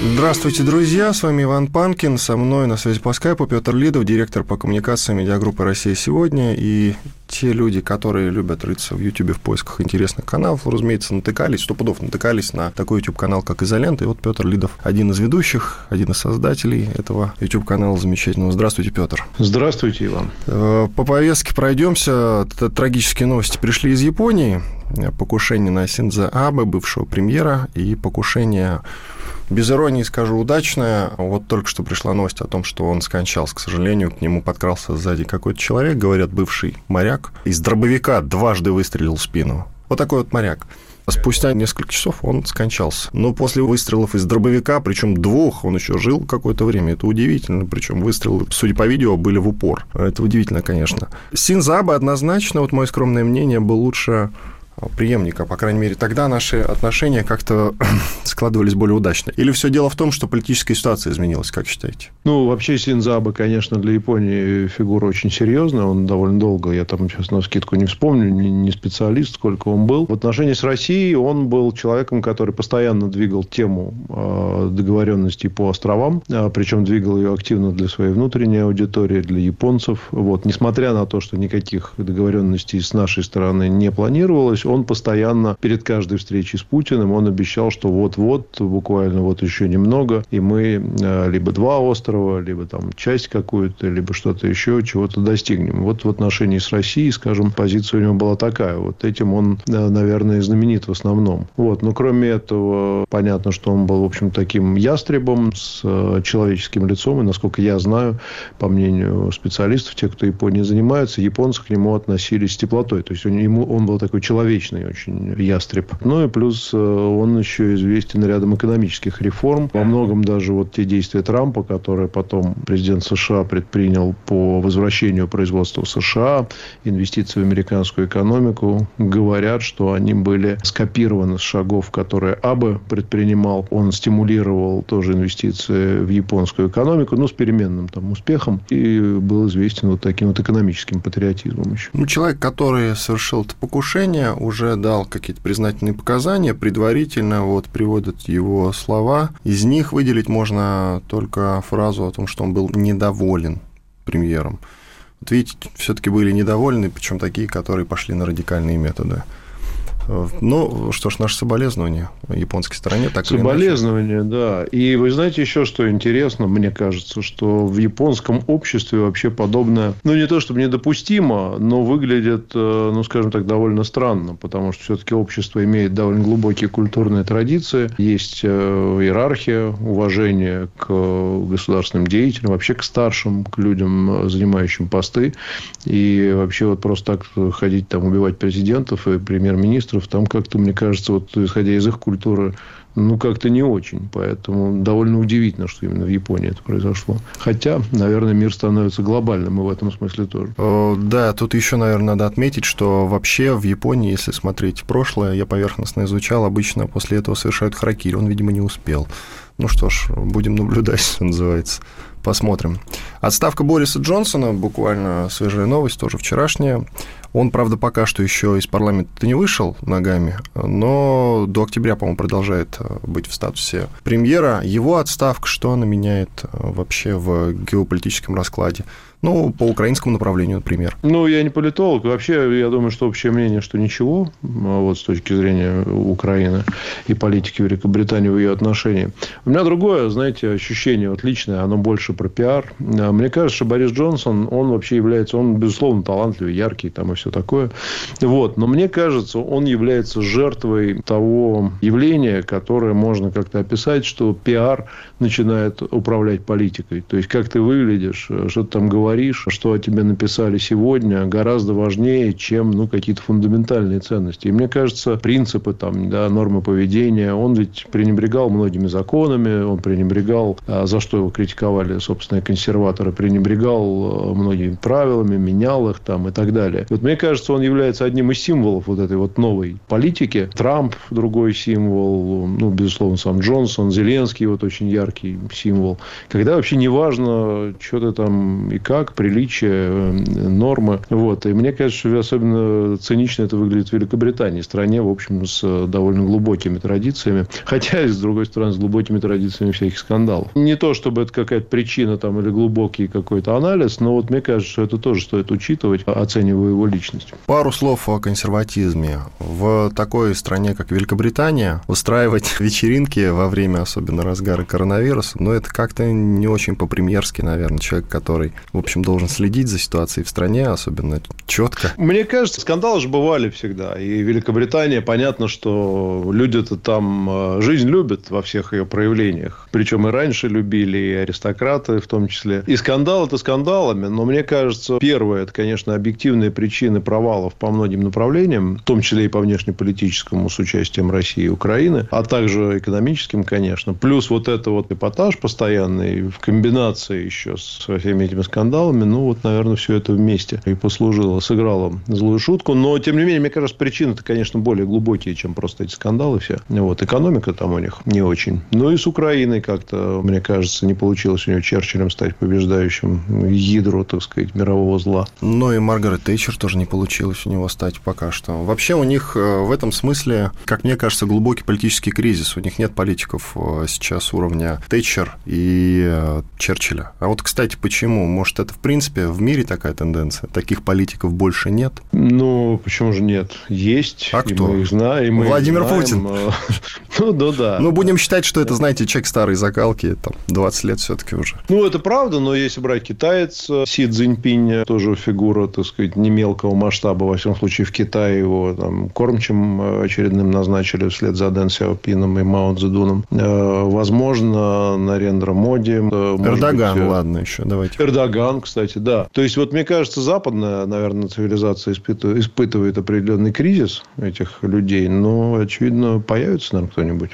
Здравствуйте, друзья, с вами Иван Панкин, со мной на связи по скайпу Петр Лидов, директор по коммуникациям медиагруппы «Россия сегодня», и те люди, которые любят рыться в Ютубе в поисках интересных каналов, разумеется, натыкались на такой YouTube-канал, как «Изолента», и вот Петр Лидов, один из ведущих, один из создателей этого YouTube-канала замечательного. Здравствуйте, Петр. Здравствуйте, Иван. По повестке пройдемся. Трагические новости пришли из Японии. Покушение на Синдзо Абэ, бывшего премьера, и покушение, без иронии скажу, удачное. Вот только что пришла новость о том, что он скончался, к сожалению. К нему подкрался сзади какой-то человек, говорят, бывший моряк. Из дробовика дважды выстрелил в спину. Вот такой вот моряк. Спустя несколько часов он скончался. Но после выстрелов из дробовика, причем двух, он еще жил какое-то время. Это удивительно. Причем выстрелы, судя по видео, были в упор. Это удивительно, конечно. Синдзо Абэ однозначно, вот мое скромное мнение, был лучше преемника, по крайней мере, тогда наши отношения как-то складывались более удачно. Или все дело в том, что политическая ситуация изменилась, как считаете? Ну, вообще, Синдзо Абэ, конечно, для Японии фигура очень серьезная. Он довольно долго, я там сейчас навскидку не вспомню, не специалист, сколько он был. В отношении с Россией он был человеком, который постоянно двигал тему договоренностей по островам, причем двигал ее активно для своей внутренней аудитории, для японцев. Вот. Несмотря на то, что никаких договоренностей с нашей стороны не планировалось, он постоянно перед каждой встречей с Путиным он обещал, что вот-вот, буквально вот еще немного, и мы либо два острова, либо там часть какую-то, либо что-то еще, чего-то достигнем. Вот в отношении с Россией, скажем, позиция у него была такая. Вот этим он, наверное, знаменит в основном. Вот. Но кроме этого, понятно, что он был, в общем, таким ястребом с человеческим лицом. И, насколько я знаю, по мнению специалистов, тех, кто Японией занимается, японцы к нему относились с теплотой. То есть он был такой человек, очень ястреб. Ну и плюс он еще известен рядом экономических реформ. Во многом даже вот те действия Трампа, которые потом президент США предпринял по возвращению производства в США, инвестиций в американскую экономику, говорят, что они были скопированы с шагов, которые Абэ предпринимал. Он стимулировал тоже инвестиции в японскую экономику, но с переменным там успехом. И был известен вот таким вот экономическим патриотизмом еще. Ну, человек, который совершил это покушение, уже дал какие-то признательные показания, предварительно вот приводят его слова. Из них выделить можно только фразу о том, что он был недоволен премьером. Вот видите, все-таки были недовольны, причем такие, которые пошли на радикальные методы. Ну, что ж, наше соболезнование японской стороне. Так соболезнование, да. И вы знаете еще, что интересно, мне кажется, что в японском обществе вообще подобное, ну, не то чтобы недопустимо, но выглядит, ну, скажем так, довольно странно, потому что все-таки общество имеет довольно глубокие культурные традиции, есть иерархия, уважение к государственным деятелям, вообще к старшим, к людям, занимающим посты, и вообще вот просто так ходить там убивать президентов и премьер-министров, там как-то, мне кажется, вот исходя из их культуры, ну, как-то не очень. Поэтому довольно удивительно, что именно в Японии это произошло. Хотя, наверное, мир становится глобальным, и в этом смысле тоже. Да, тут еще, наверное, надо отметить, что вообще в Японии, если смотреть прошлое, я поверхностно изучал, обычно после этого совершают харакири. Он, видимо, не успел. Ну что ж, будем наблюдать, что называется. Посмотрим. Отставка Бориса Джонсона, буквально свежая новость, тоже вчерашняя. Он, правда, пока что еще из парламента не вышел ногами, но до октября, по-моему, продолжает быть в статусе премьера. Его отставка, что она меняет вообще в геополитическом раскладе? Ну, по украинскому направлению, например. Ну, я не политолог. Вообще, я думаю, что общее мнение, что ничего, вот с точки зрения Украины и политики Великобритании в ее отношении. У меня другое, знаете, ощущение вот личное, оно больше про пиар. Мне кажется, что Борис Джонсон, он вообще является, он, безусловно, талантливый, яркий там и все такое. Вот. Но мне кажется, он является жертвой того явления, которое можно как-то описать, что пиар начинает управлять политикой. То есть, как ты выглядишь, что ты там говоришь, говоришь, что о тебе написали сегодня, гораздо важнее, чем какие-то фундаментальные ценности. И мне кажется, принципы, нормы поведения, он ведь пренебрегал многими законами, он пренебрегал, за что его критиковали, собственно, консерваторы, пренебрегал многими правилами, менял их и так далее. Мне кажется, он является одним из символов этой новой политики. Трамп другой символ, безусловно, сам Джонсон, Зеленский очень яркий символ. Когда вообще не важно, что ты и как, приличие, нормы. И мне кажется, особенно цинично это выглядит в Великобритании, стране, в общем, с довольно глубокими традициями. Хотя, и с другой стороны, с глубокими традициями всяких скандалов. Не то, чтобы это какая-то причина или глубокий какой-то анализ, но мне кажется, что это тоже стоит учитывать, оценивая его личность. Пару слов о консерватизме. В такой стране, как Великобритания, устраивать вечеринки во время, особенно разгара коронавируса, это как-то не очень по-премьерски, наверное. Человек, который, в общем, должен следить за ситуацией в стране, особенно четко. Мне кажется, скандалы же бывали всегда. И Великобритания, понятно, что люди-то там жизнь любят во всех ее проявлениях. Причем и раньше любили, и аристократы в том числе. И скандалы-то скандалами, но мне кажется, первое, это, конечно, объективные причины провалов по многим направлениям, в том числе и по внешнеполитическому с участием России и Украины, а также экономическим, конечно. Плюс это эпатаж постоянный в комбинации еще со всеми этими скандалами, наверное, все это вместе и послужило, сыграло злую шутку. Но, тем не менее, мне кажется, причины-то, конечно, более глубокие, чем просто эти скандалы все. Экономика там у них не очень. И с Украиной как-то, мне кажется, не получилось у нее Черчиллем стать побеждающим ядру, мирового зла. Но и Маргарет Тэтчер тоже не получилось у него стать пока что. Вообще у них в этом смысле, как мне кажется, глубокий политический кризис. У них нет политиков сейчас уровня Тэтчер и Черчилля. А кстати, почему? Может, это, в принципе, в мире такая тенденция? Таких политиков больше нет? Почему же нет? Есть. А кто? Мы их знаем, Владимир Путин. Да. Будем считать, что это, человек старой закалки, 20 лет все-таки уже. Это правда, но если брать китаец, Си Цзиньпин, тоже фигура, не мелкого масштаба, во всем случае, в Китае его кормчим очередным назначили вслед за Дэн Сяопином и Мао Цзэдуном. Возможно, Нарендра Моди. Эрдоган, ладно, еще давайте. Эрдоган, кстати, да. То есть, мне кажется, западная, наверное, цивилизация испытывает определенный кризис этих людей, но, очевидно, появится, наверное, кто-нибудь.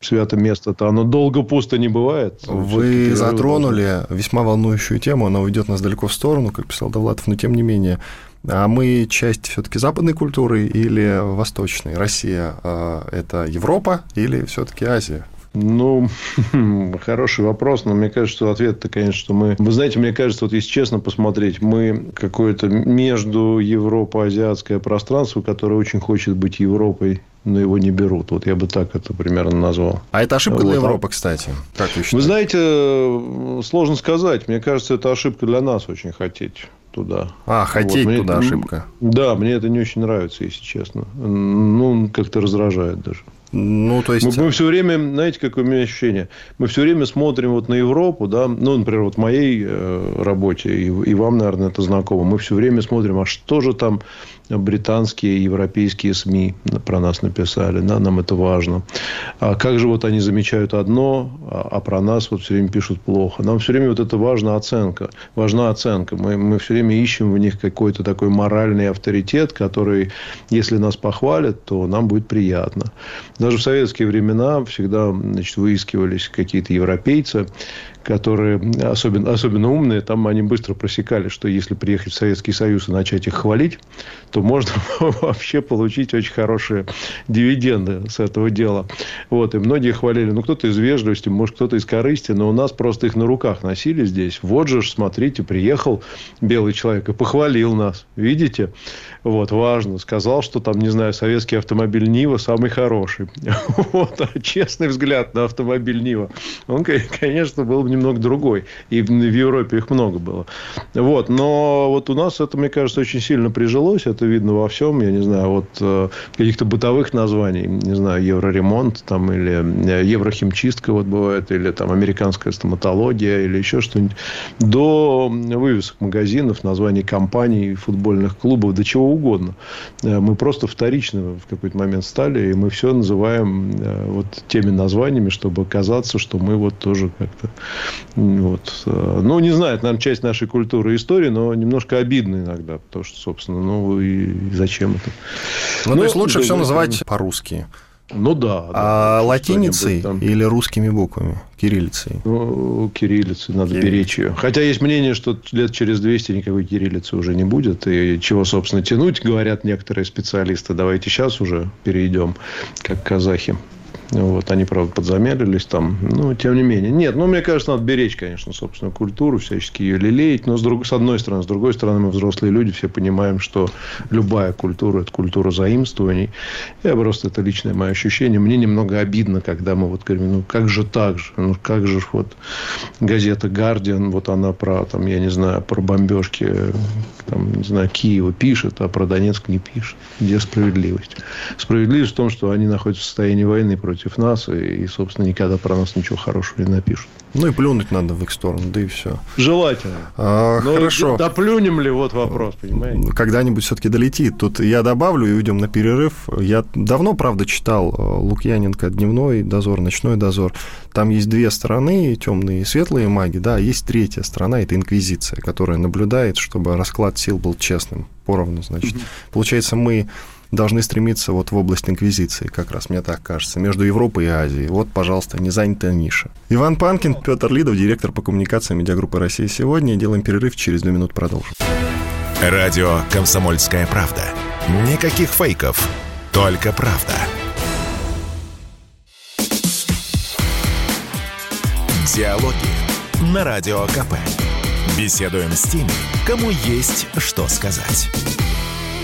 Свято место-то, оно долго пусто не бывает. Вы затронули весьма волнующую тему, она уйдет нас далеко в сторону, как писал Довлатов, но тем не менее. А мы часть все-таки западной культуры или восточной? Россия – это Европа или все-таки Азия? Хороший вопрос, но мне кажется, что ответ-то, конечно, что мы... Вы знаете, мне кажется, если честно посмотреть, мы какое-то между европо-азиатское пространство, которое очень хочет быть Европой, но его не берут. Я бы так это примерно назвал. А это ошибка для Европы, кстати? Как вы считаете? Вы знаете, сложно сказать. Мне кажется, это ошибка для нас очень хотеть туда. Хотеть туда ошибка. Да, мне это не очень нравится, если честно. Как-то раздражает даже. То есть... мы все время, знаете, какое у меня ощущение? Мы все время смотрим на Европу, да, например, в моей работе, и вам, наверное, это знакомо, мы все время смотрим, а что же там британские, европейские СМИ про нас написали, да, нам это важно. А как же они замечают одно, а про нас все время пишут плохо. Нам все время это важна оценка. Важна оценка. Мы все время ищем в них какой-то такой моральный авторитет, который, если нас похвалят, то нам будет приятно. Даже в советские времена всегда выискивались какие-то европейцы, которые особенно умные, там они быстро просекали, что если приехать в Советский Союз и начать их хвалить, то можно вообще получить очень хорошие дивиденды с этого дела. И многие хвалили, кто-то из вежливости, может, кто-то из корысти, но у нас просто их на руках носили здесь. Вот же, смотрите, приехал белый человек и похвалил нас. Видите? Важно. Сказал, что там, не знаю, советский автомобиль Нива самый хороший. А честный взгляд на автомобиль Нива, он, конечно, был бы немного другой. И в Европе их много было. Но у нас это, мне кажется, очень сильно прижилось. Это видно во всем. Я не знаю, каких-то бытовых названий. Не знаю, Евроремонт, там, или еврохимчистка вот бывает, или там американская стоматология, или еще что-нибудь, до вывесок магазинов, названий компаний, футбольных клубов, до чего угодно. Мы просто вторично в какой-то момент стали, и мы все называем вот теми названиями, чтобы казаться, что мы вот тоже как-то... Вот. Ну, не знаю, это, наверное, часть нашей культуры и истории, но немножко обидно иногда, потому что, собственно, ну и зачем это? Ну, то есть, лучше все называть по-русски. Ну, да. А латиницей там... или русскими буквами? Кириллицей? Ну, кириллицей, надо беречь ее. Хотя есть мнение, что лет через 200 никакой кириллицы уже не будет. И чего, собственно, тянуть, говорят некоторые специалисты. Давайте сейчас уже перейдем, как казахи. Вот, они, правда, подзамялились там. Но, тем не менее. Нет, ну, мне кажется, надо беречь, конечно, собственную культуру, всячески ее лелеять. Но, с одной стороны. С другой стороны, мы, взрослые люди, все понимаем, что любая культура – это культура заимствований. Я просто, это личное мое ощущение. Мне немного обидно, когда мы вот говорим, ну, как же так же? Ну, как же вот газета «Гардиан», вот она про, там, я не знаю, про бомбежки, там, не знаю, Киева пишет, а про Донецк не пишет. Где справедливость? Справедливость в том, что они находятся в состоянии войны против нас, и, собственно, никогда про нас ничего хорошего не напишут. Ну, и плюнуть надо в их сторону, да и все. Желательно. Хорошо. Доплюнем ли, вот вопрос, понимаете? Когда-нибудь все-таки долетит. Тут я добавлю и уйдем на перерыв. Я давно, правда, читал Лукьяненко «Дневной дозор», «Ночной дозор». Там есть две стороны, темные и светлые маги, да, есть третья сторона, это инквизиция, которая наблюдает, чтобы расклад сил был честным, поровну, значит. Mm-hmm. Получается, мы должны стремиться вот в область инквизиции, как раз, мне так кажется, между Европой и Азией. Вот, пожалуйста, не занятая ниша. Иван Панкин, Петр Лидов, директор по коммуникациям медиагруппы «Россия сегодня». Делаем перерыв, через 2 минуты продолжим. Радио «Комсомольская правда». Никаких фейков, только правда. Диалоги на Радио КП. Беседуем с теми, кому есть что сказать.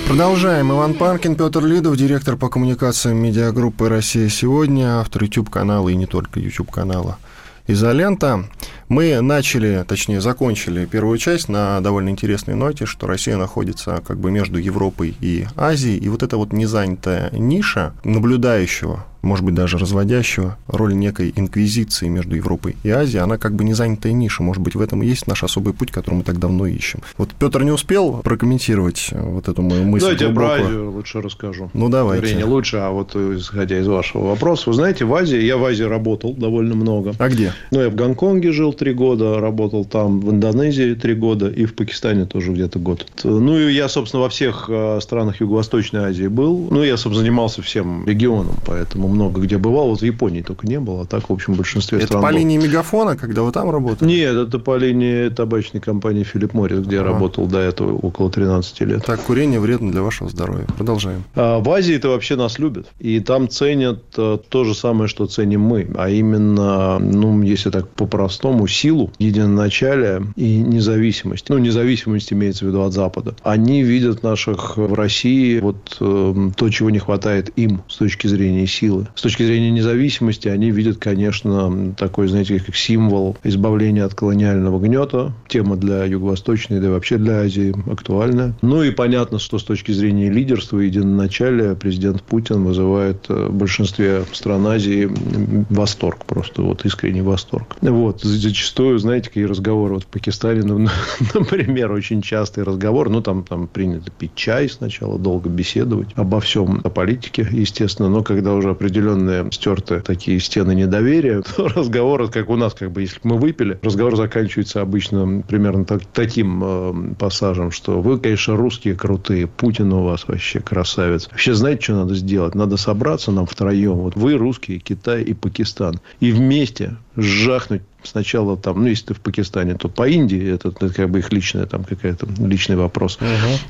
Продолжаем. Иван Панкин, Петр Лидов, директор по коммуникациям медиагруппы «Россия сегодня», автор YouTube-канала и не только YouTube-канала «Изолента». Мы начали, точнее, закончили первую часть на довольно интересной ноте, что Россия находится как бы между Европой и Азией, и вот эта вот незанятая ниша наблюдающего, может быть, даже разводящего роль некой инквизиции между Европой и Азией, она как бы незанятая ниша, может быть, в этом и есть наш особый путь, который мы так давно ищем. Вот Петр не успел прокомментировать вот эту мою мысль. Давайте я про Азию лучше расскажу. Ну, давайте. Вернее, не лучше, а вот исходя из вашего вопроса. Вы знаете, в Азии, я в Азии работал довольно много. А где? Ну, я в Гонконге жил 3 года, работал там, в Индонезии 3 года, и в Пакистане тоже где-то год. Ну, и я, собственно, во всех странах Юго-Восточной Азии был. Ну, я, собственно, занимался всем регионом, поэтому много где бывал. Вот в Японии только не было, а так, в общем, в большинстве это стран. Это по линии Мегафона, когда вы там работали? Нет, это по линии табачной компании «Филипп Моррис», где я работал до этого около 13 лет. Так, курение вредно для вашего здоровья. Продолжаем. А в Азии-то вообще нас любят. И там ценят то же самое, что ценим мы. А именно, ну, если так по-простому, силу, единоначалие и независимость. Ну, независимость имеется в виду от Запада. Они видят наших в России вот то, чего не хватает им с точки зрения силы. С точки зрения независимости они видят, конечно, такой, знаете, как символ избавления от колониального гнета. Тема для Юго-Восточной, да и вообще для Азии актуальна. Ну, и понятно, что с точки зрения лидерства и единоначалия президент Путин вызывает в большинстве стран Азии восторг. Просто вот искренний восторг. Вот, зачастую, знаете, какие разговоры вот в Пакистане, ну, например, очень частый разговор, ну, там принято пить чай сначала, долго беседовать обо всем, о политике, естественно, но когда уже определенные стерты такие стены недоверия, то разговор, как у нас, как бы, если мы выпили, разговор заканчивается обычно примерно таким пассажем, что вы, конечно, русские крутые, Путин у вас вообще красавец. Вообще, знаете, что надо сделать? Надо собраться нам втроем, вот вы, русские, Китай и Пакистан, и вместе жахнуть. Сначала там, ну, если ты в Пакистане, то по Индии, это как бы их личная там какая-то, личный вопрос.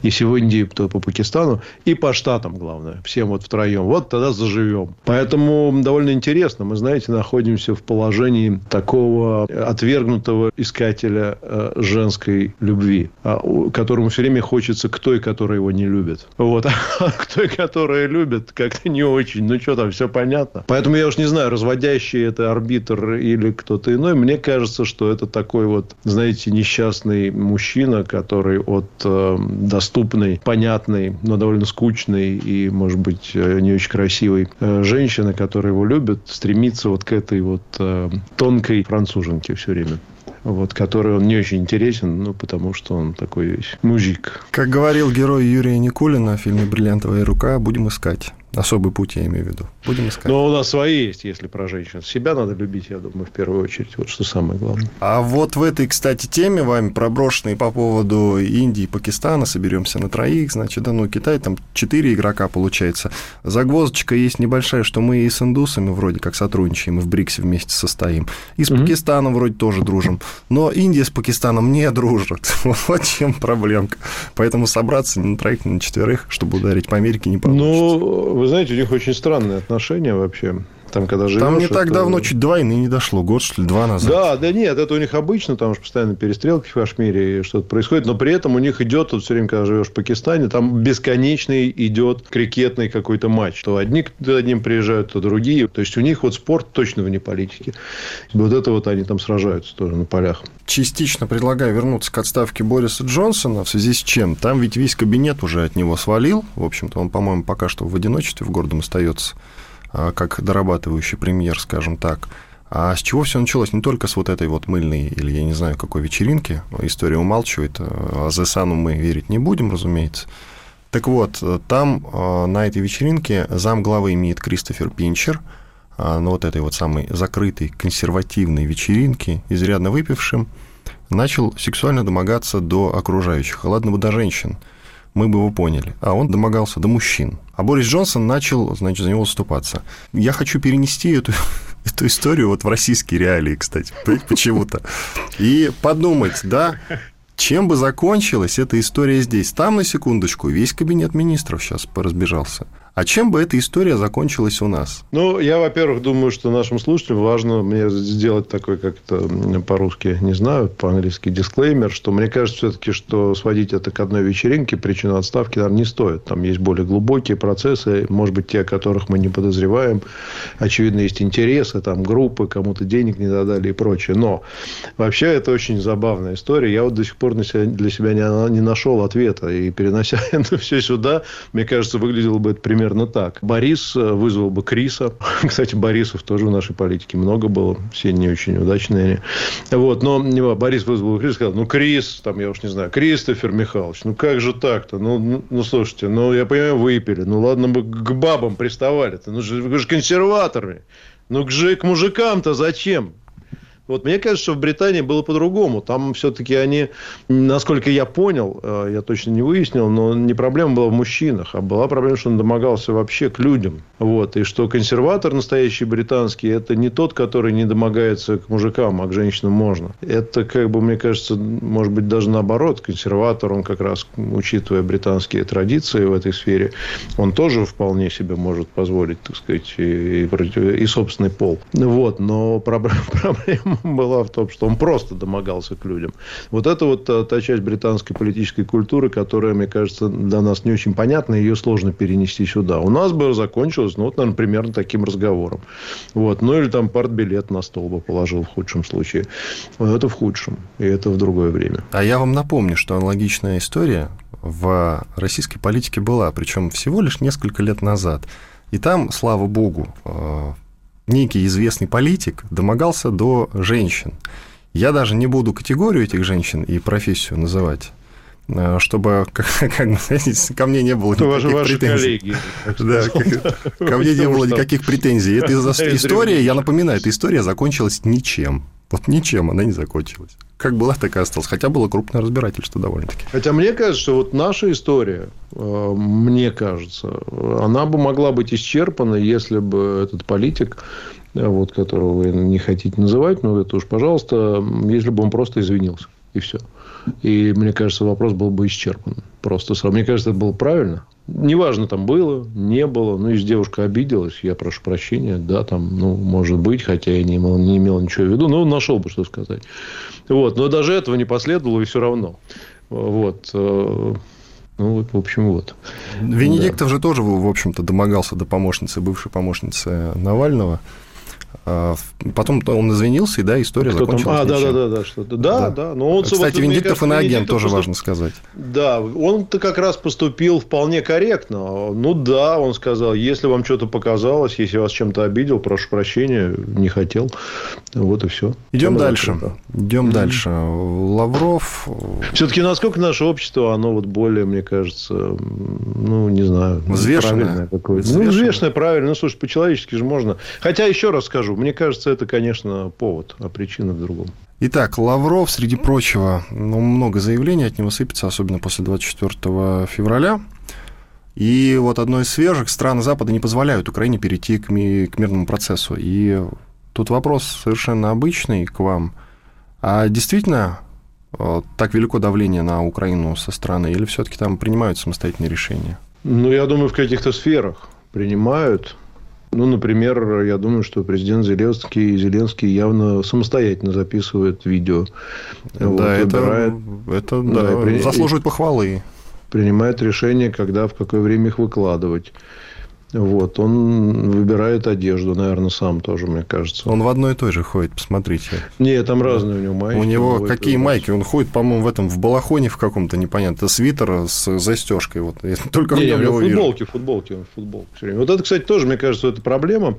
Если в Индии, то по Пакистану и по Штатам, главное, всем вот втроем. Вот тогда заживем. Поэтому довольно интересно. Мы, знаете, находимся в положении такого отвергнутого искателя женской любви, которому все время хочется к той, которая его не любит. Вот. А к той, которая любит, как-то не очень. Ну, что там, все понятно. Поэтому я уж не знаю, разводящий это арбитр и или кто-то иной. Мне кажется, что это такой вот, знаете, несчастный мужчина, который от доступной, понятной, но довольно скучной и, может быть, не очень красивой женщины, которая его любит, стремится вот к этой вот тонкой француженке все время. Вот, который он не очень интересен, ну, потому что он такой весь мужик. Как говорил герой Юрия Никулина в фильме «Бриллиантовая рука», будем искать. Особый путь, я имею в виду. Будем искать. Но у нас свои есть, если про женщин. Себя надо любить, я думаю, в первую очередь. Вот что самое главное. А вот в этой, кстати, теме вами проброшенной по поводу Индии и Пакистана, соберемся на троих, значит, да, ну, Китай, там 4 игрока получается. Загвоздочка есть небольшая, что мы и с индусами вроде как сотрудничаем, и в БРИКСе вместе состоим. И с Пакистаном вроде тоже дружим. Но Индия с Пакистаном не дружит. Вот чем проблемка. Поэтому собраться ни на троих, ни на четверых, чтобы ударить по Америке, не получится. Вы знаете, у них очень странные отношения вообще. Там, когда живешь, там не так давно, чуть до войны не дошло, год, что ли, 2 назад. Да, нет, это у них обычно, там же постоянно перестрелки в Кашмире и что-то происходит, но при этом у них идет, вот все время, когда живешь в Пакистане, там бесконечный идет крикетный какой-то матч. То одни к одним приезжают, то другие. То есть, у них вот спорт точно вне политики. Вот это вот они там сражаются тоже на полях. Частично предлагаю вернуться к отставке Бориса Джонсона, в связи с чем? Там ведь весь кабинет уже от него свалил. В общем-то, он, по-моему, пока что в одиночестве в гордом остается, как дорабатывающий премьер, скажем так. А с чего все началось? Не только с вот этой вот мыльной или я не знаю какой вечеринки. История умалчивает. А The Sun мы верить не будем, разумеется. Так вот, там на этой вечеринке замглавы имеет Кристофер Пинчер. На вот этой вот самой закрытой консервативной вечеринке, изрядно выпившим, начал сексуально домогаться до окружающих. Ладно бы до женщин. Мы бы его поняли. А он домогался до мужчин. А Борис Джонсон начал, значит, за него вступаться. Я хочу перенести эту историю вот в российские реалии, кстати, почему-то. И подумать, да, чем бы закончилась эта история здесь. Там, на секундочку, весь кабинет министров сейчас поразбежался. А чем бы эта история закончилась у нас? Ну, я, во-первых, думаю, что нашим слушателям важно мне сделать такой как-то по-русски, не знаю, по-английски дисклеймер, что мне кажется все-таки, что сводить это к одной вечеринке, причину отставки там не стоит. Там есть более глубокие процессы, может быть, те, о которых мы не подозреваем. Очевидно, есть интересы, там группы, кому-то денег не додали и прочее. Но вообще это очень забавная история. Я вот до сих пор для себя не нашел ответа. И перенося это все сюда, мне кажется, выглядело бы это примерно так. Борис вызвал бы Криса. Кстати, Борисов тоже в нашей политике много было. Все не очень удачные. Вот. Но Борис вызвал Криса и сказал, Крис, там, я уж не знаю, Кристофер Михайлович, как же так-то? Слушайте, я понимаю, выпили. Ладно бы к бабам приставали-то. Вы же консерваторы. К мужикам-то зачем? Вот мне кажется, что в Британии было по-другому. Там все-таки они, насколько я понял, я точно не выяснил, но не проблема была в мужчинах, а была проблема, что он домогался вообще к людям. Вот. И что консерватор настоящий британский, это не тот, который не домогается к мужикам, а к женщинам можно. Это, мне кажется, может быть, даже наоборот. Консерватор, он как раз, учитывая британские традиции в этой сфере, он тоже вполне себе может позволить, так сказать, и собственный пол. Вот. Но проблема была в том, что он просто домогался к людям. Вот это вот та часть британской политической культуры, которая, мне кажется, для нас не очень понятна, ее сложно перенести сюда. У нас бы закончилось, наверное, примерно таким разговором. Вот. Или там партбилет на стол бы положил в худшем случае. Вот это в худшем, и это в другое время. А я вам напомню, что аналогичная история в российской политике была, причем всего лишь несколько лет назад. И там, слава богу, некий известный политик домогался до женщин. Я даже не буду категорию этих женщин и профессию называть, чтобы ко мне не было никаких претензий. Ко мне не было никаких претензий. Эта история, я напоминаю, эта история закончилась ничем. Вот ничем она не закончилась. Как была, так и осталась. Хотя было крупное разбирательство довольно-таки. Хотя мне кажется, что вот наша история, мне кажется, она бы могла быть исчерпана, если бы этот политик, вот, которого вы не хотите называть, но это уж, пожалуйста, если бы он просто извинился. И все. И, мне кажется, вопрос был бы исчерпан. Просто сразу. Мне кажется, это было правильно. Неважно, там было, не было. Если девушка обиделась, я прошу прощения. Да, там, может быть, хотя я не имел ничего в виду. Но нашел бы, что сказать. Вот. Но даже этого не последовало, и все равно. Вот. В общем, вот. Венедиктов же тоже, в общем-то, домогался до помощницы, бывшей помощницы Навального. Потом он извинился, и да, история кто закончилась. Там? Да. Кстати, Венедиктов иноагент, тоже важно сказать. Да, он-то как раз поступил вполне корректно. Ну да, он сказал, если вам что-то показалось, если вас чем-то обидел, прошу прощения, не хотел. Вот и все. Идем дальше. Лавров. Все-таки насколько наше общество, оно вот более, мне кажется, ну не знаю, взвешенное какое-то. Ну взвешенное, правильно. Ну слушай, по-человечески же можно. Хотя еще раз скажу. Мне кажется, это, конечно, повод, а причина в другом. Итак, Лавров, среди прочего, много заявлений от него сыпется, особенно после 24 февраля. И вот одно из свежих: страны Запада не позволяют Украине перейти к мирному процессу. И тут вопрос совершенно обычный к вам. А действительно так велико давление на Украину со стороны? Или все-таки там принимают самостоятельные решения? Ну, я думаю, в каких-то сферах принимают. Ну, например, я думаю, что президент Зеленский явно самостоятельно записывает видео. Да, вот, заслуживает похвалы. Принимает решение, когда, в какое время их выкладывать. Вот, он выбирает одежду, наверное, сам тоже, мне кажется. Он в одной и той же ходит, посмотрите. Нет, там разные у него майки. У него какие майки? Он ходит, по-моему, в балахоне в каком-то непонятно, свитер с застежкой. Вот. Только не, в футболке все время. Вот это, кстати, тоже, мне кажется, это проблема.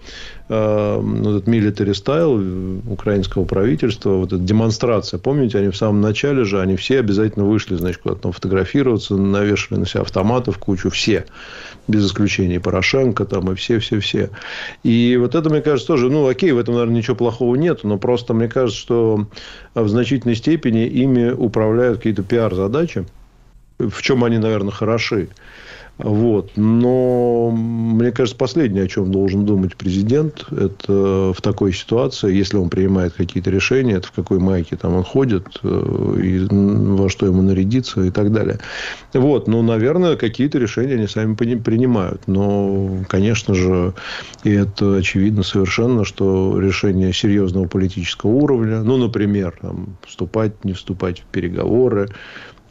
Этот military style украинского правительства, вот эта демонстрация. Помните, они в самом начале же, они все обязательно вышли, значит, куда-то там фотографироваться, навешали на себя автоматов кучу, все, без исключения Порошенко. Там и все. И вот это, мне кажется, тоже, окей, в этом, наверное, ничего плохого нет, но просто мне кажется, что в значительной степени ими управляют какие-то пиар-задачи, в чем они, наверное, хороши. Вот. Но, мне кажется, последнее, о чем должен думать президент, это в такой ситуации, если он принимает какие-то решения, это в какой майке там он ходит, и во что ему нарядиться и так далее. Вот. Ну, наверное, какие-то решения они сами принимают. Но, конечно же, и это очевидно совершенно, что решение серьезного политического уровня, например, вступать, не вступать в переговоры,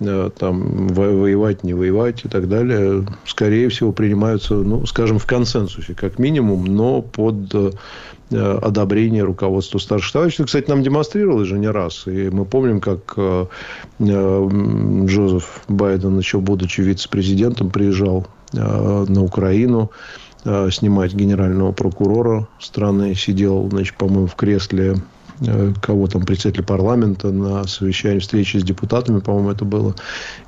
воевать, не воевать и так далее, скорее всего, принимаются, в консенсусе, как минимум, но под одобрение руководства старших товарищей. Кстати, нам демонстрировалось же не раз. И мы помним, как Джозеф Байден, еще будучи вице-президентом, приезжал на Украину снимать генерального прокурора страны. Сидел, по-моему, в кресле председателя парламента на совещании, встрече с депутатами, по-моему, это было,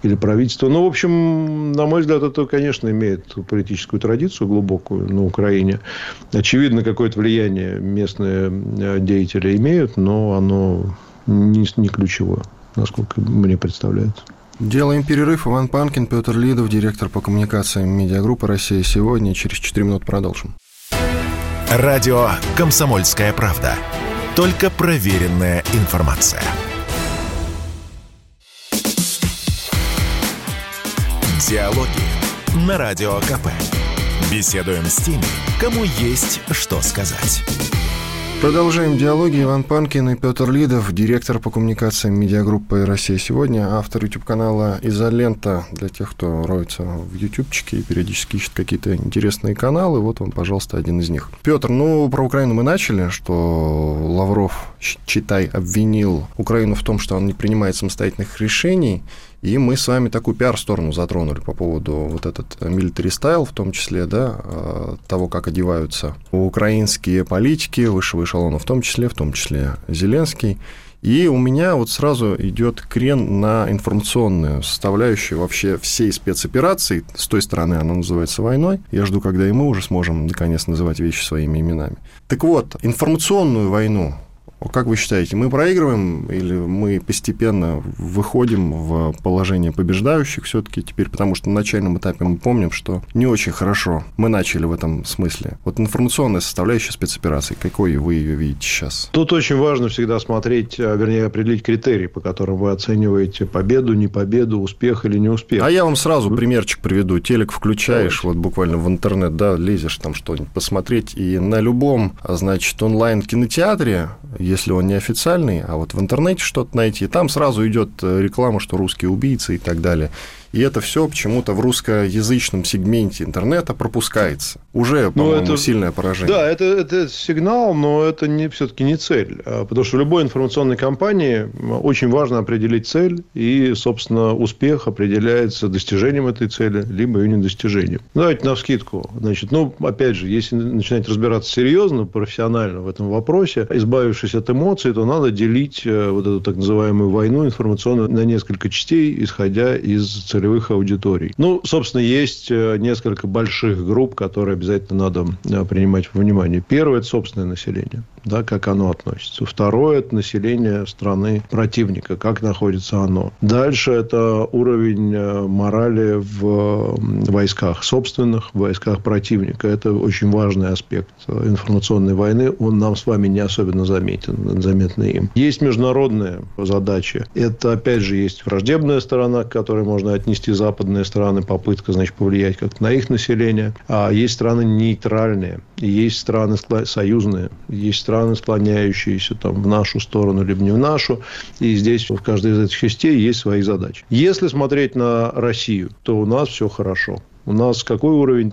или правительство. В общем, на мой взгляд, это, конечно, имеет политическую традицию глубокую на Украине. Очевидно, какое-то влияние местные деятели имеют, но оно не ключевое, насколько мне представляется. Делаем перерыв. Иван Панкин, Петр Лидов, директор по коммуникациям медиагруппы «Россия сегодня». Через 4 минуты продолжим. Радио «Комсомольская правда». Только проверенная информация. Диалоги на Радио КП. Беседуем с теми, кому есть что сказать. Продолжаем диалоги. Иван Панкин и Петр Лидов, директор по коммуникациям медиагруппы «Россия сегодня», автор YouTube-канала «Изолента». Для тех, кто роется в ютубчике и периодически ищет какие-то интересные каналы, вот вам, пожалуйста, один из них. Петр, про Украину мы начали, что Лавров, читай, обвинил Украину в том, что он не принимает самостоятельных решений. И мы с вами такую пиар-сторону затронули по поводу вот этот military style, в том числе, того, как одеваются украинские политики высшего эшелона, в том числе Зеленский. И у меня сразу идет крен на информационную составляющую вообще всей спецоперации. С той стороны она называется войной. Я жду, когда и мы уже сможем, наконец, называть вещи своими именами. Так вот, информационную войну, как вы считаете, мы проигрываем или мы постепенно выходим в положение побеждающих все-таки теперь? Потому что на начальном этапе мы помним, что не очень хорошо мы начали в этом смысле. Вот информационная составляющая спецоперации, какой вы ее видите сейчас? Тут очень важно всегда определить критерии, по которым вы оцениваете победу, не победу, успех или не успех. А я вам сразу примерчик приведу. Телек включаешь, вот буквально в интернет, лезешь там что-нибудь посмотреть, и на любом, онлайн-кинотеатре, если он не официальный, а в интернете что-то найти, там сразу идет реклама, что русские убийцы и так далее. и это все почему-то в русскоязычном сегменте интернета пропускается. Уже, по-моему, это сильное поражение. Да, это сигнал, но это все-таки не цель. Потому что в любой информационной кампании очень важно определить цель, и, собственно, успех определяется достижением этой цели, либо ее недостижением. Давайте навскидку. Значит, опять же, если начинать разбираться серьезно, профессионально в этом вопросе, избавившись от эмоций, то надо делить вот эту так называемую войну информационную на несколько частей, исходя из целевых аудиторий. Собственно, есть несколько больших групп, которые обязательно надо принимать во внимание. Первое – это собственное население. Да, как оно относится. Второе – это население страны противника, как находится оно. Дальше – это уровень морали в войсках собственных, в войсках противника. Это очень важный аспект информационной войны. Он нам с вами не особенно заметен им. Есть международные задачи. Это, опять же, есть враждебная сторона, к которой можно отнести западные страны, попытка, значит, повлиять как-то на их население. А есть страны нейтральные, есть страны союзные, есть страны, склоняющиеся в нашу сторону, либо не в нашу. И здесь в каждой из этих частей есть свои задачи. Если смотреть на Россию, то у нас все хорошо. У нас какой уровень?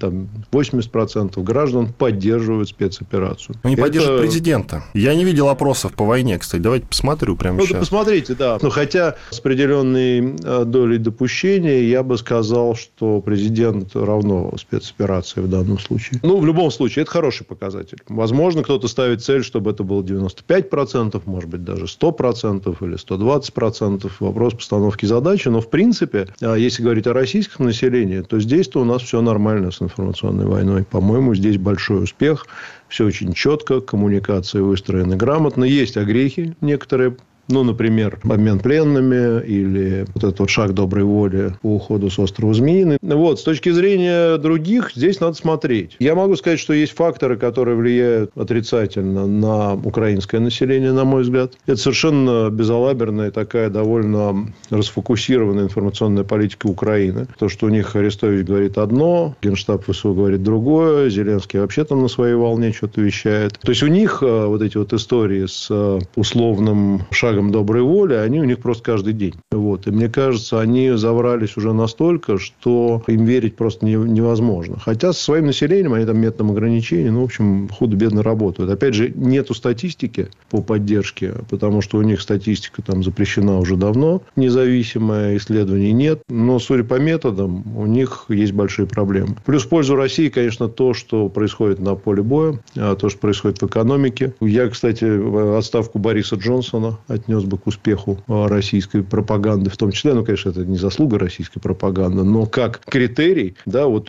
80% граждан поддерживают спецоперацию. Они поддерживают президента. Я не видел опросов по войне, кстати. Давайте посмотрю прямо сейчас. Посмотрите, да. Хотя с определенной долей допущения я бы сказал, что президент равно спецоперации в данном случае. В любом случае, это хороший показатель. Возможно, кто-то ставит цель, чтобы это было 95%, может быть, даже 100% или 120%. Вопрос постановки задачи. Но, в принципе, если говорить о российском населении, то здесь-то у нас все нормально с информационной войной. По-моему, здесь большой успех. Все очень четко, коммуникации выстроены грамотно. Есть огрехи некоторые. Например, обмен пленными или этот шаг доброй воли по уходу с острова Змеиный. С точки зрения других, здесь надо смотреть. Я могу сказать, что есть факторы, которые влияют отрицательно на украинское население, на мой взгляд. Это совершенно безалаберная, такая довольно расфокусированная информационная политика Украины. То, что у них Арестович говорит одно, Генштаб ВСУ говорит другое, Зеленский вообще там на своей волне что-то вещает. То есть у них вот эти вот истории с условным шагом доброй воли, они у них просто каждый день. И мне кажется, они заврались уже настолько, что им верить просто невозможно. Хотя со своим населением они там методом ограничений, в общем, худо-бедно работают. Опять же, нету статистики по поддержке, потому что у них статистика там запрещена уже давно, независимое исследований нет. Но, судя по методам, у них есть большие проблемы. Плюс в пользу России, конечно, то, что происходит на поле боя, то, что происходит в экономике. Я, кстати, отставку Бориса Джонсона отнес бы к успеху российской пропаганды в том числе. Конечно, это не заслуга российской пропаганды, но как критерий,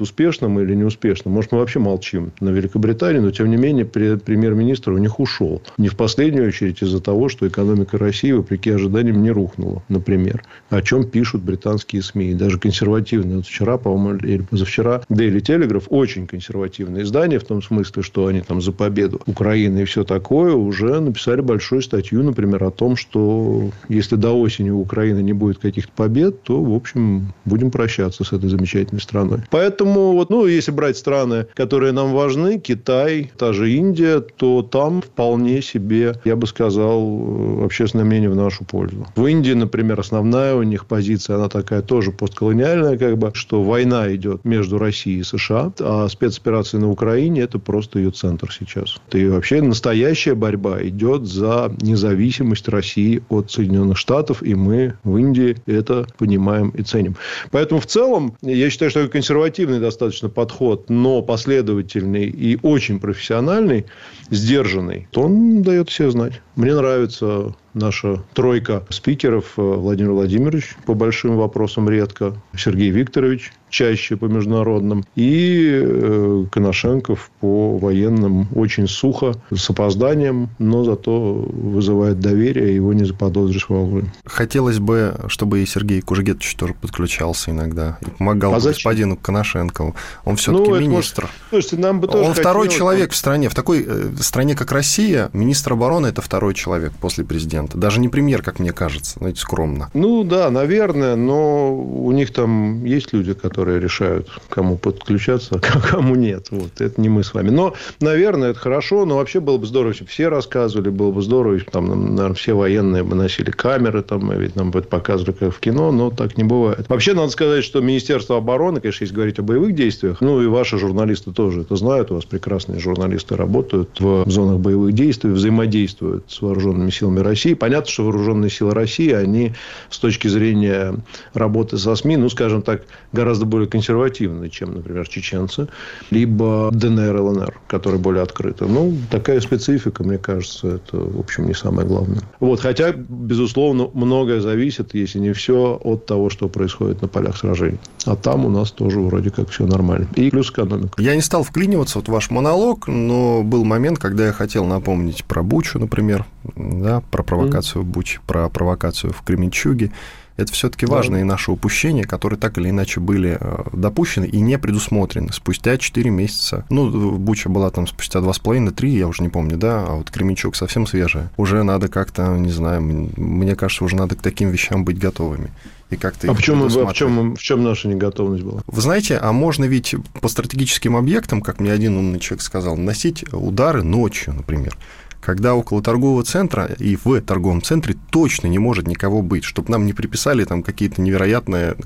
успешным или неуспешным. Может, мы вообще молчим на Великобританию, но, тем не менее, премьер-министр у них ушел. Не в последнюю очередь из-за того, что экономика России, вопреки ожиданиям, не рухнула, например. О чем пишут британские СМИ. Даже консервативные. Вчера, по-моему, или позавчера Daily Telegraph, очень консервативное издание, в том смысле, что они там за победу Украины и все такое, уже написали большую статью, например, о том, что если до осени у Украины не будет каких-то побед, то, в общем, будем прощаться с этой замечательной страной. Поэтому, если брать страны, которые нам важны, Китай, та же Индия, то там вполне себе, я бы сказал, общественное мнение в нашу пользу. В Индии, например, основная у них позиция, она такая тоже постколониальная, что война идет между Россией и США, а спецоперация на Украине – это просто ее центр сейчас. И вообще настоящая борьба идет за независимость России от Соединенных Штатов, и мы в Индии это понимаем и ценим. Поэтому в целом, я считаю, что это консервативный достаточно подход, но последовательный и очень профессиональный, сдержанный, то он дает все знать. Мне нравится наша тройка спикеров. Владимир Владимирович по большим вопросам редко, Сергей Викторович чаще по международным, и Конашенков по военным очень сухо, с опозданием, но зато вызывает доверие, его не заподозришь во лжи. Хотелось бы, чтобы и Сергей Кужегетович тоже подключался иногда и помогал господину Конашенкову. Он все-таки министр. Слушайте, нам бы тоже он второй человек в стране. В такой стране, как Россия, министр обороны – это второй человек после президента. президента. Даже не премьер, как мне кажется, знаете, скромно. Ну да, наверное, но у них там есть люди, которые решают, кому подключаться, а кому нет. Вот, это не мы с вами. Но, наверное, это хорошо, но вообще было бы здорово, если бы все рассказывали, было бы здорово, если бы там, наверное, все военные бы носили камеры, там, ведь нам бы это показывали, как в кино, но так не бывает. Вообще, надо сказать, что Министерство обороны, конечно, если говорить о боевых действиях, ну и ваши журналисты тоже это знают, у вас прекрасные журналисты работают в зонах боевых действий, взаимодействуют с вооруженными силами России. Понятно, что вооруженные силы России, они с точки зрения работы со СМИ, ну, скажем так, гораздо более консервативны, чем, например, чеченцы, либо ДНР, ЛНР, которые более открыты. Ну, такая специфика, мне кажется, это, в общем, не самое главное. Вот, хотя, безусловно, многое зависит, если не все, от того, что происходит на полях сражений. А там у нас тоже вроде как все нормально. И плюс экономика. Я не стал вклиниваться в ваш монолог, но был момент, когда я хотел напомнить про Бучу, например, да, про провокацию в Буче, про провокацию в Кременчуге. Это все-таки важно, и наши упущения, которые так или иначе были допущены и не предусмотрены спустя 4 месяца. Ну, Буча была там спустя 2,5-3, я уже не помню, да, а вот Кременчуг совсем свежая. Уже надо как-то, не знаю, мне кажется, уже надо к таким вещам быть готовыми. И как-то а в чем наша неготовность была? Вы знаете, а можно ведь по стратегическим объектам, как мне один умный человек сказал, наносить удары ночью, например. Когда около торгового центра и в торговом центре точно не может никого быть, чтобы нам не приписали там какие-то невероятное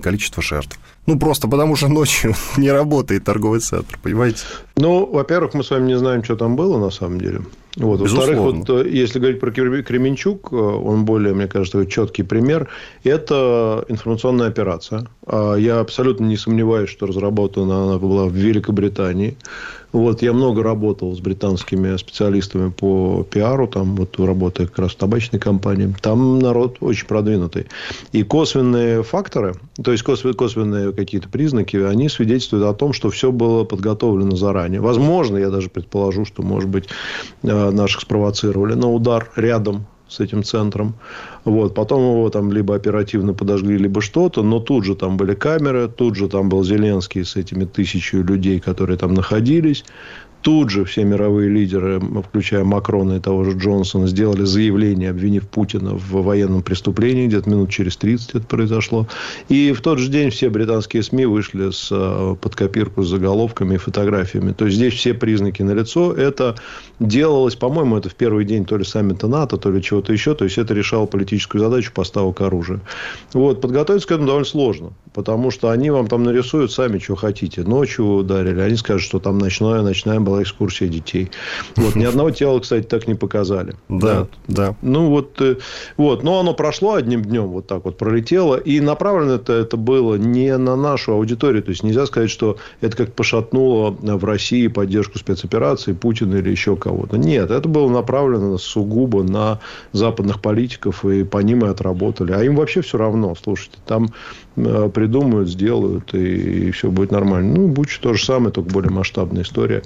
количество жертв. Ну, просто потому что ночью не работает торговый центр, понимаете? Ну, во-первых, мы с вами не знаем, что там было на самом деле. Вот. Во-вторых, вот, если говорить про Кременчуг, он более, мне кажется, четкий пример. Это информационная операция. Я абсолютно не сомневаюсь, что разработана она была в Великобритании. Вот, я много работал с британскими специалистами по пиару, там, вот, работая как раз в табачной компании. Там народ очень продвинутый. И косвенные факторы, то есть косвенные какие-то признаки, они свидетельствуют о том, что все было подготовлено заранее. Возможно, я даже предположу, что, может быть, наших спровоцировали на удар рядом с этим центром. Вот. Потом его там либо оперативно подожгли, либо что-то. Но тут же там были камеры. Тут же там был Зеленский с этими 1000 людей, которые там находились. Тут же все мировые лидеры, включая Макрона и того же Джонсона, сделали заявление, обвинив Путина в военном преступлении. Где-то минут через 30 это произошло. И в тот же день все британские СМИ вышли под копирку с заголовками и фотографиями. То есть, здесь все признаки налицо. Это делалось, по-моему, это в первый день то ли саммита НАТО, то ли чего-то еще. То есть, это решало политическую задачу поставок оружия. Вот. Подготовиться к этому довольно сложно. Потому что они вам там нарисуют сами, что хотите. Ночью ударили. Они скажут, что там ночная была. Была экскурсия детей. Вот. Ни одного тела, кстати, так не показали. Да, да. Ну, вот. Но оно прошло одним днем, вот так вот пролетело. И направлено это было не на нашу аудиторию. То есть, нельзя сказать, что это как пошатнуло в России поддержку спецоперации Путина или еще кого-то. Нет, это было направлено сугубо на западных политиков. И по ним и отработали. А им вообще все равно. Слушайте, там придумают, сделают, и все будет нормально. Ну, Буча то же самое, только более масштабная история,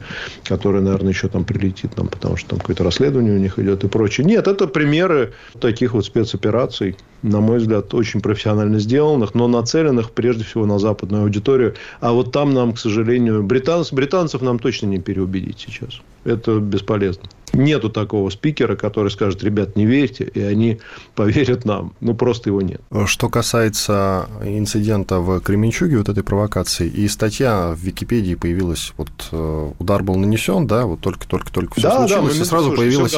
которая, наверное, еще там прилетит нам, потому что там какое-то расследование у них идет и прочее. Нет, это примеры таких вот спецопераций, на мой взгляд, очень профессионально сделанных, но нацеленных прежде всего на западную аудиторию. А вот там нам, к сожалению, британцев нам точно не переубедить сейчас. Это бесполезно. Нету такого спикера, который скажет: ребят, не верьте, и они поверят нам. Ну, просто его нет. Что касается инцидента в Кременчуге, вот этой провокации, и статья в Википедии появилась, вот удар был нанесен, да, вот только-только-только все случилось, и сразу появилась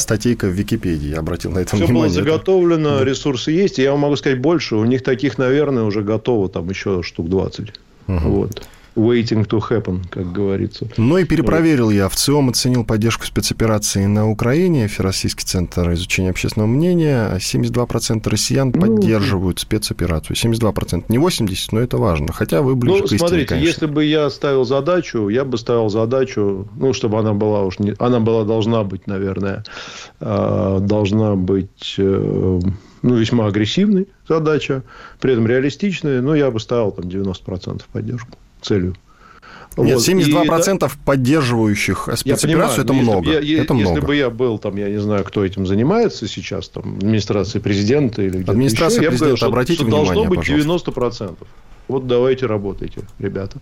статейка в Википедии, я обратил на это внимание. Все было заготовлено, да. Ресурсы есть, и я вам могу сказать больше, у них таких, наверное, уже готово там еще штук 20, вот. Waiting to happen, как говорится. Ну и перепроверил я. В ЦИОМ оценил поддержку спецоперации на Украине. Всероссийский центр изучения общественного мнения. 72% россиян поддерживают спецоперацию. 72%. Не 80%, но это важно. Хотя вы ближе к истине, смотрите, конечно. Если бы я ставил задачу, ну, чтобы она была уж... Она была, должна быть, наверное, ну, весьма агрессивной задача, при этом реалистичной. Но я бы ставил там 90% поддержку. Целью. Нет, 72% поддерживающих спецоперацию, это много. Если бы я был, там, я не знаю, кто этим занимается сейчас, там, администрация президента или где-то еще, я бы сказал, что должно быть 90%. Вот давайте работайте, ребята.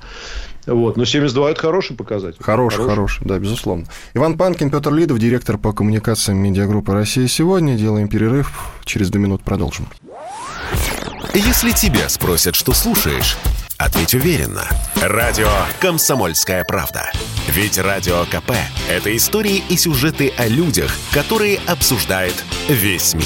Вот. Но 72 – это хороший показатель. Хороший, да, безусловно. Иван Панкин, Петр Лидов, директор по коммуникациям медиагруппы «Россия сегодня». Делаем перерыв. Через 2 минуты продолжим. Если тебя спросят, что слушаешь, ответь уверенно. Радио «Комсомольская правда». Ведь Радио КП – это истории и сюжеты о людях, которые обсуждает весь мир.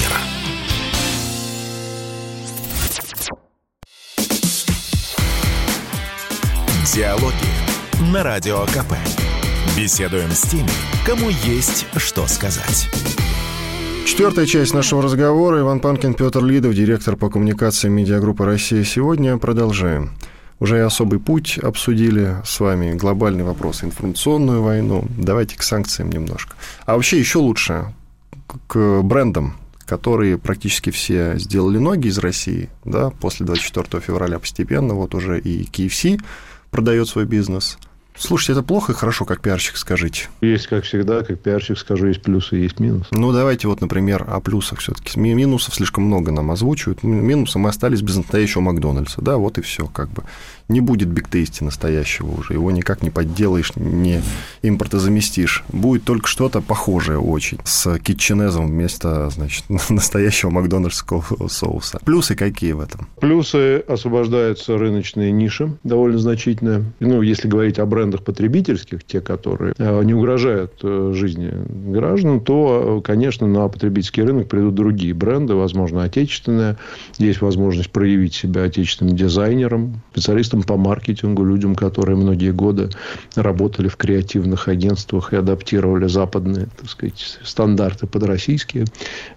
Диалоги на Радио КП. Беседуем с теми, кому есть что сказать. Четвертая часть нашего разговора. Иван Панкин, Петр Лидов, директор по коммуникациям медиагруппы «Россия сегодня». Продолжаем. Уже и особый путь обсудили с вами, глобальный вопрос, информационную войну. Давайте к санкциям немножко. А вообще еще лучше к брендам, которые практически все сделали ноги из России, да, после 24 февраля постепенно. Вот уже и KFC продает свой бизнес. Слушайте, это плохо и хорошо, как пиарщик скажите? Есть, как всегда, как пиарщик скажу, есть плюсы, есть минусы. Ну, давайте вот, например, о плюсах все-таки. Минусов слишком много нам озвучивают. Минусы: мы остались без настоящего Макдональдса. Да, вот и все, как бы. Не будет биг-тейсти настоящего уже. Его никак не подделаешь, не импортозаместишь. Будет только что-то похожее очень. С китченезом вместо, значит, настоящего макдональдского соуса. Плюсы какие в этом? Плюсы: освобождаются рыночные ниши, довольно значительные. Ну, если говорить о бренде, брендах потребительских, те, которые не угрожают жизни граждан, то, конечно, на потребительский рынок придут другие бренды, возможно, отечественные. Есть возможность проявить себя отечественным дизайнером, специалистом по маркетингу, людям, которые многие годы работали в креативных агентствах и адаптировали западные, так сказать, стандарты под российские.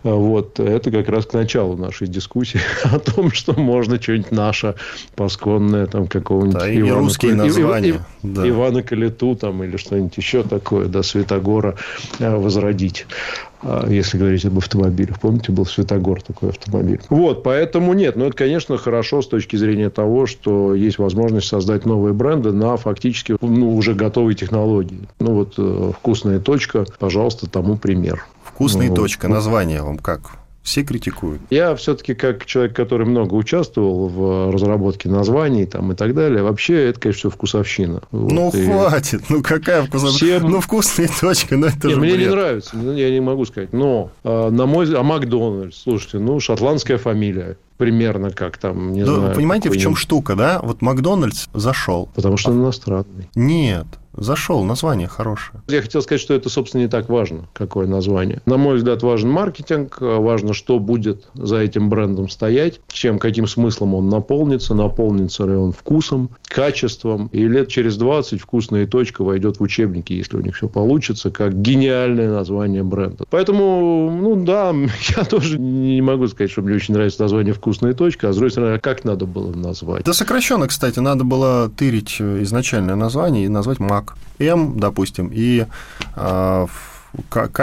Вот. Это как раз к началу нашей дискуссии о том, что можно что-нибудь наше, посконное, там, какого-нибудь... Да, и русские названия. Да. Ивана Калиту там, или что-нибудь еще такое, да, Святогора возродить. Если говорить об автомобилях. Помните, был Святогор такой автомобиль. Вот, поэтому нет. Но это, конечно, хорошо с точки зрения того, что есть возможность создать новые бренды на фактически, ну, уже готовые технологии. Ну, вот «Вкусная точка», пожалуйста, тому пример. «Вкусная точка». Название вам как? Все критикуют. Я все-таки, как человек, который много участвовал в разработке названий там, и так далее, вообще это, конечно, все вкусовщина. Ну, вот, хватит. И... Ну, какая вкусовщина? Всем... Ну, «Вкусная точка». Ну, это мне бред. Не нравится. Я не могу сказать. Но, на мой взгляд, а «Макдональдс», слушайте, ну, шотландская фамилия. Примерно как там, не знаю. Вы понимаете, в чем штука, да? Вот «Макдональдс» зашел. Потому что он иностранный. Нет. Зашел, название хорошее. Я хотел сказать, что это, собственно, не так важно, какое название. На мой взгляд, важен маркетинг, важно, что будет за этим брендом стоять, чем, каким смыслом он наполнится, наполнится ли он вкусом, качеством. И лет через 20 «Вкусная точка» войдет в учебники, если у них все получится, как гениальное название бренда. Поэтому, ну да, я тоже не могу сказать, что мне очень нравится название «Вкусная точка», а с другой стороны, как надо было назвать? Да сокращенно, кстати, надо было тырить изначальное название и назвать «Мак». М, допустим, и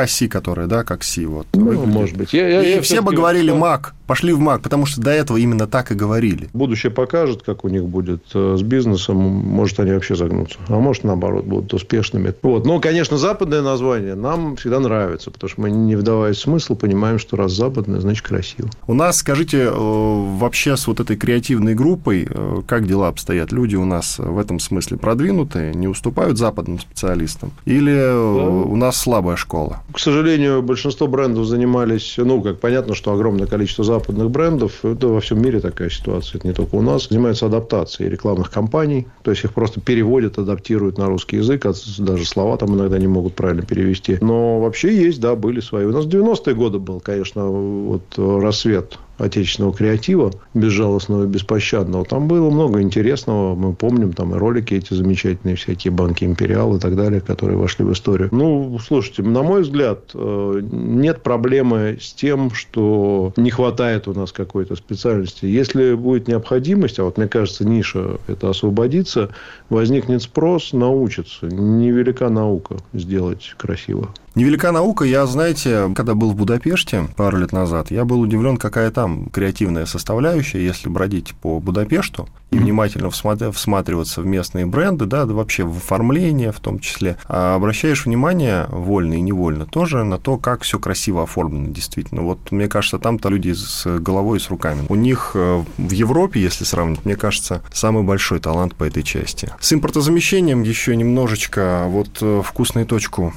Си, которая, да, как Си. Вот, ну, может быть. Я все бы говорили «Мак». Пошли в «Мак», потому что до этого именно так и говорили. Будущее покажет, как у них будет с бизнесом. Может, они вообще загнутся. А может, наоборот, будут успешными. Вот. Но, конечно, западное название нам всегда нравится, потому что мы, не вдаваясь в смысл, понимаем, что раз западное, значит, красиво. У нас, скажите, вообще с вот этой креативной группой, как дела обстоят? Люди у нас в этом смысле продвинутые, не уступают западным специалистам? Или у нас слабая школа? К сожалению, большинство брендов занимались... Ну, как понятно, что огромное количество западных брендов, это во всем мире такая ситуация, это не только у нас, занимаются адаптацией рекламных кампаний, то есть их просто переводят, адаптируют на русский язык, даже слова там иногда не могут правильно перевести. Но вообще есть, да, были свои. У нас в 90-е годы был, конечно, вот рассвет отечественного креатива, безжалостного и беспощадного. Там было много интересного. Мы помним там и ролики эти замечательные, всякие «Банки Империал» и так далее, которые вошли в историю. Ну, слушайте, на мой взгляд, нет проблемы с тем, что не хватает у нас какой-то специальности. Если будет необходимость, а вот, мне кажется, ниша это освободится, возникнет спрос, научится. Невелика наука сделать красиво. Невелика наука. Я, знаете, когда был в Будапеште пару лет назад, я был удивлен, какая там там креативная составляющая, если бродить по Будапешту и внимательно всматриваться в местные бренды, да, вообще в оформление в том числе, а обращаешь внимание, вольно и невольно, тоже на то, как все красиво оформлено действительно. Вот, мне кажется, там-то люди с головой и с руками. У них в Европе, если сравнить, мне кажется, самый большой талант по этой части. С импортозамещением еще немножечко, вот вкусную точку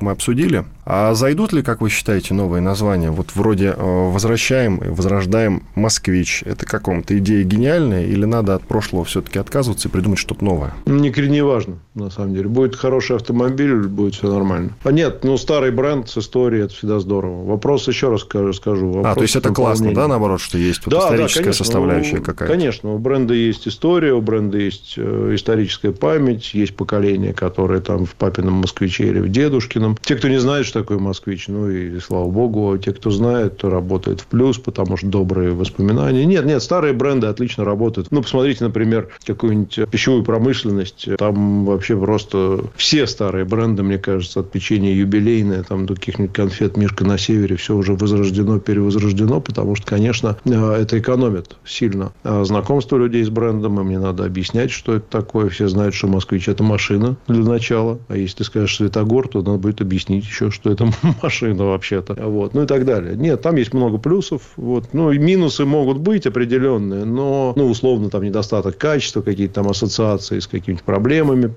мы обсудили. А зайдут ли, как вы считаете, новые названия? Вот вроде «Возвращаем» и «Возрождаем Москвич». Это каком-то идея гениальная или надо от прошлого все-таки отказываться и придумать что-то новое? Не важно, на самом деле. Будет хороший автомобиль, будет все нормально. А нет, старый бренд с историей – это всегда здорово. Вопрос, еще раз скажу. Вопрос, то есть это классно, да, наоборот, что есть вот историческая составляющая какая-то? Конечно, у бренда есть история, у бренда есть историческая память, есть поколение, которое там в папином «Москвиче» или в дедушкином. Те, кто не знает, что такое москвич, и слава богу, а те, кто знает, то работает в плюс, потому что добрые воспоминания. Нет, старые бренды отлично работают. Посмотрите, например, какую-нибудь пищевую промышленность. Там вообще просто все старые бренды, мне кажется, от печенья юбилейное, там до каких-нибудь конфет «Мишка на севере», все уже возрождено, перевозрождено, потому что, конечно, это экономит сильно знакомство людей с брендом. Им не надо объяснять, что это такое. Все знают, что москвич – это машина для начала. А если ты скажешь, что Тагор, то надо будет объяснить еще, что это машина вообще-то. И так далее. Нет, там есть много плюсов. И минусы могут быть определенные, но, условно, там недостаток качества, какие-то там ассоциации с какими-то проблемами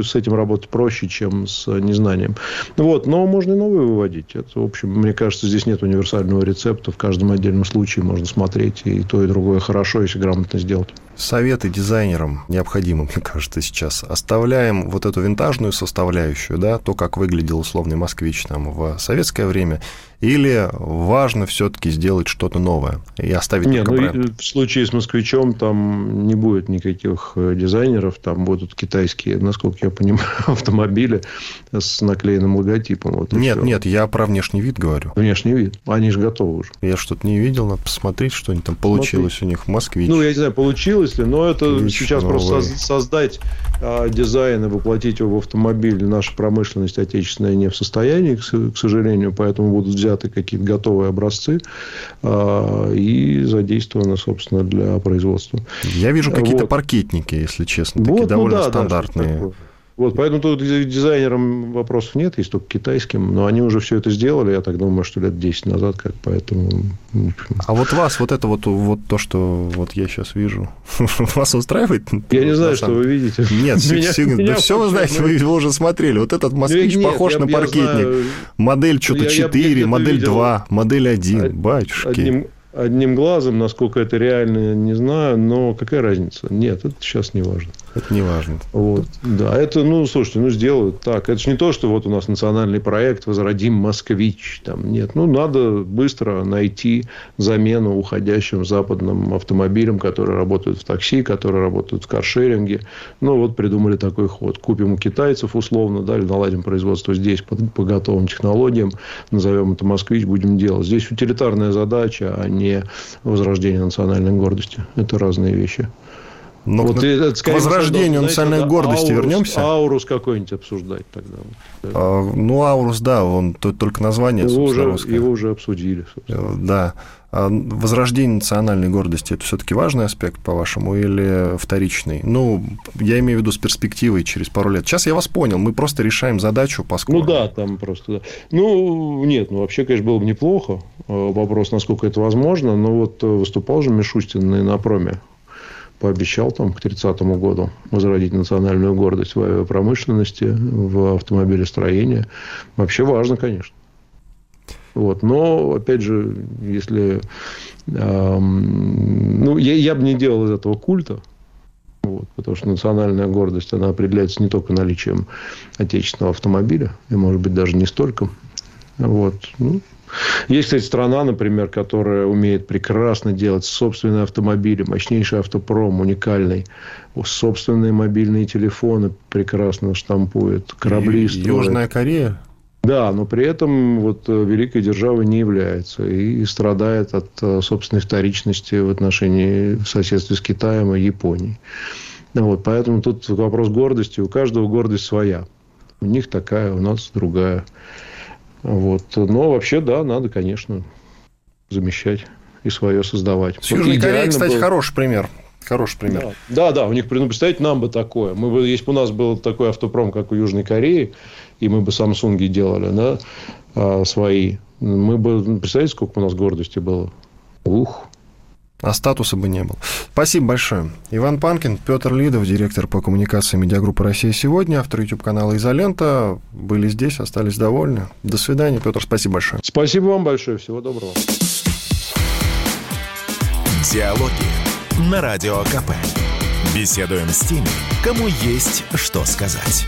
с этим работать проще, чем с незнанием. Но можно и новые выводить. Это, в общем, мне кажется, здесь нет универсального рецепта. В каждом отдельном случае можно смотреть, и то, и другое хорошо, если грамотно сделать. Советы дизайнерам необходимы, мне кажется, сейчас. Оставляем вот эту винтажную составляющую, да, то, как выглядел условный москвич там в советское время, или важно все-таки сделать что-то новое и оставить только бренд? В случае с москвичом там не будет никаких дизайнеров, там будут китайские, насколько я понимаю, автомобили с наклеенным логотипом. Нет, я про внешний вид говорю. Внешний вид. Они же готовы уже. Я что-то не видел, надо посмотреть, что они там получилось у них в москвич. Я не знаю, получилось ли, но это Ключ сейчас новый. Просто создать дизайн и воплотить его в автомобиль наша промышленность отечественная не в состоянии, к сожалению, поэтому будут взять какие-то готовые образцы и задействованы, собственно, для производства. Я вижу какие-то паркетники, если честно, такие довольно стандартные. Да, поэтому тут дизайнерам вопросов нет, есть только китайским, но они уже все это сделали, я так думаю, что лет 10 назад, поэтому... А то, что я сейчас вижу, вас устраивает? Я не знаю, что вы видите. Нет, да все вы знаете, вы его уже смотрели. Вот этот москвич похож на паркетник. Модель 4, модель 2, модель 1, батюшки. Одним глазом, насколько это реально, не знаю, но какая разница? Нет, это сейчас не важно. Это не важно. Да, это, слушайте, сделают так. Это же не то, что у нас национальный проект «Возродим москвич». Там, нет, надо быстро найти замену уходящим западным автомобилям, которые работают в такси, которые работают в каршеринге. Придумали такой ход. Купим у китайцев условно, или наладим производство здесь по готовым технологиям, назовем это «Москвич», будем делать. Здесь утилитарная задача, а не возрождение национальной гордости. Это разные вещи. Но к возрождению национальной гордости вернемся. Аурус какой-нибудь обсуждать тогда. Аурус, да, он только название. Его уже обсудили. Да. Возрождение национальной гордости – это все-таки важный аспект, по-вашему, или вторичный? Я имею в виду с перспективой через пару лет. Сейчас я вас понял, мы просто решаем задачу, поскольку… Да. Вообще, конечно, было бы неплохо. Вопрос, насколько это возможно. Но выступал же Мишустин на Иннопроме. Пообещал к 30-му году возродить национальную гордость в авиапромышленности, в автомобилестроении. Вообще важно, конечно. Но, опять же, если... я бы не делал из этого культа. Потому что национальная гордость, она определяется не только наличием отечественного автомобиля. И, может быть, даже не столько. Есть, кстати, страна, например, которая умеет прекрасно делать собственные автомобили, мощнейший автопром, уникальный, собственные мобильные телефоны прекрасно штампует, корабли строят. Южная Корея? Да, но при этом великой державой не является и страдает от собственной вторичности в отношении соседства с Китаем и Японией. Поэтому тут вопрос гордости. У каждого гордость своя. У них такая, у нас другая. Но вообще, да, надо, конечно. замещать и свое создавать. С Южной Кореей, кстати, хороший пример. Хороший пример. Да, у них, представить, нам бы такое. Мы бы, если бы у нас был такой автопром, как у Южной Кореи, и мы бы Самсунги делали, да, свои, мы бы, представляете, сколько у нас гордости было? Ух. А статуса бы не было. Спасибо большое. Иван Панкин, Петр Лидов, директор по коммуникации медиагруппы «Россия сегодня», автор YouTube-канала «Изолента». Были здесь, остались довольны. До свидания, Петр, спасибо большое. Спасибо вам большое. Всего доброго. Диалоги на Радио КП. Беседуем с теми, кому есть что сказать.